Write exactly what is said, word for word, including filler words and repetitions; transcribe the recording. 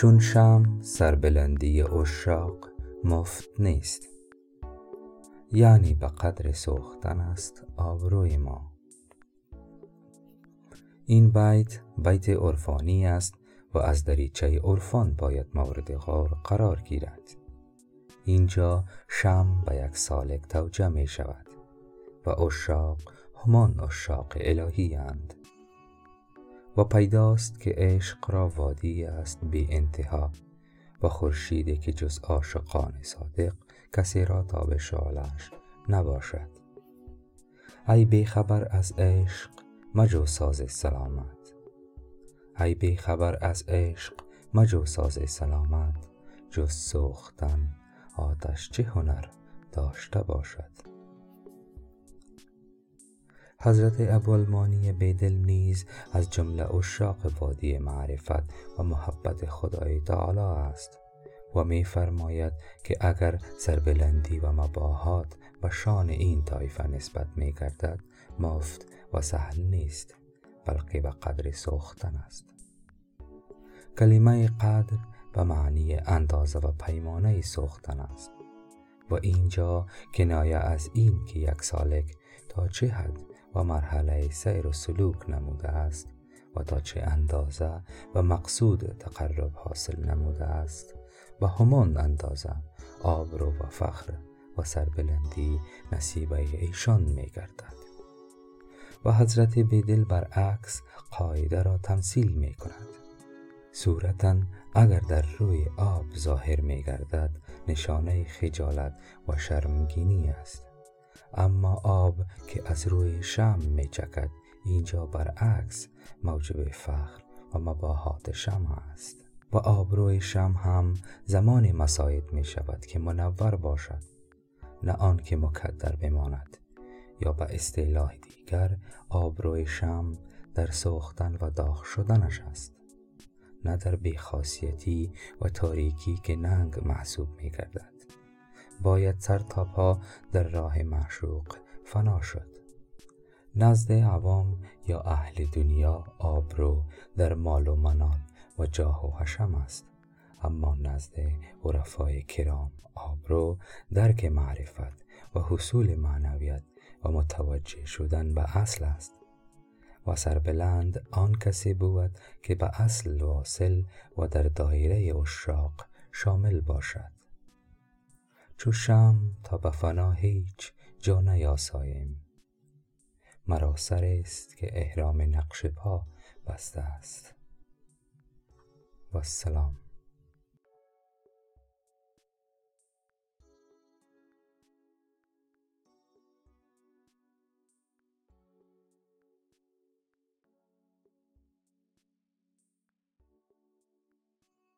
چون شمع سربلندی عشاق مفت نیست، یعنی به قدر سوختن است آبروی ما. این بیت بیت عرفانی است و از دریچه عرفان باید مورد غور قرار گیرد. اینجا شمع به یک سالک توجه می شود و عشاق همان عشاق الهی اند و پیداست که عشق را وادی است بی انتها و خورشیدی که جز عاشقان صادق کسی را تاب شعله‌اش نباشد. ای بیخبر از عشق مجو ساز سلامت، ای بیخبر از عشق مجو ساز سلامت، جز سوختن آتش چه هنر داشته باشد. حضرت ابوالمانی بیدل نیز از جمله عشاق وادی معرفت و محبت خدای تعالی است و می فرماید که اگر سربلندی و مباهات به شان این طایفه نسبت می گردد، مفت و سهل نیست، بلکه به قدر سوختن است. کلمه قدر به معنی اندازه و پیمانه سوختن است و اینجا کنایه از این که یک سالک تا چه حد و مرحله سیر و سلوک نموده است و تا چه اندازه و مقصود تقرب حاصل نموده است و همان اندازه آبرو و فخر و سربلندی نصیبه ایشان می‌گردد. و حضرت بیدل برعکس قاعده را تمثیل می‌کند. صورتاً اگر در روی آب ظاهر می‌گردد، نشانه خجالت و شرمگینی است. اما آب که از روی شمع می‌چکد، اینجا برعکس موجب فخر و مباهات شمع است. و آبروی شمع هم زمان مساعد می شود که منور باشد، نه آن که مکدر بماند، یا به اصطلاح دیگر آبروی شمع در سوختن و داغ شدنش است، نه در بیخاصیتی و تاریکی که ننگ محسوب می گردد. باید سر تا پا در راه معشوق فنا شد. نزد عوام یا اهل دنیا آبرو در مال و منال و جاه و حشم است، اما نزد عرفای کرام آبرو درک معرفت و حصول معنویت و متوجه شدن به اصل است و سربلند آن کسی بود که به اصل واصل و در دایره عشاق شامل باشد. چو شمع تا به فنا هیچ جا نیاسایم، مرا سر است که احرام نقش پا بسته است. والسلام.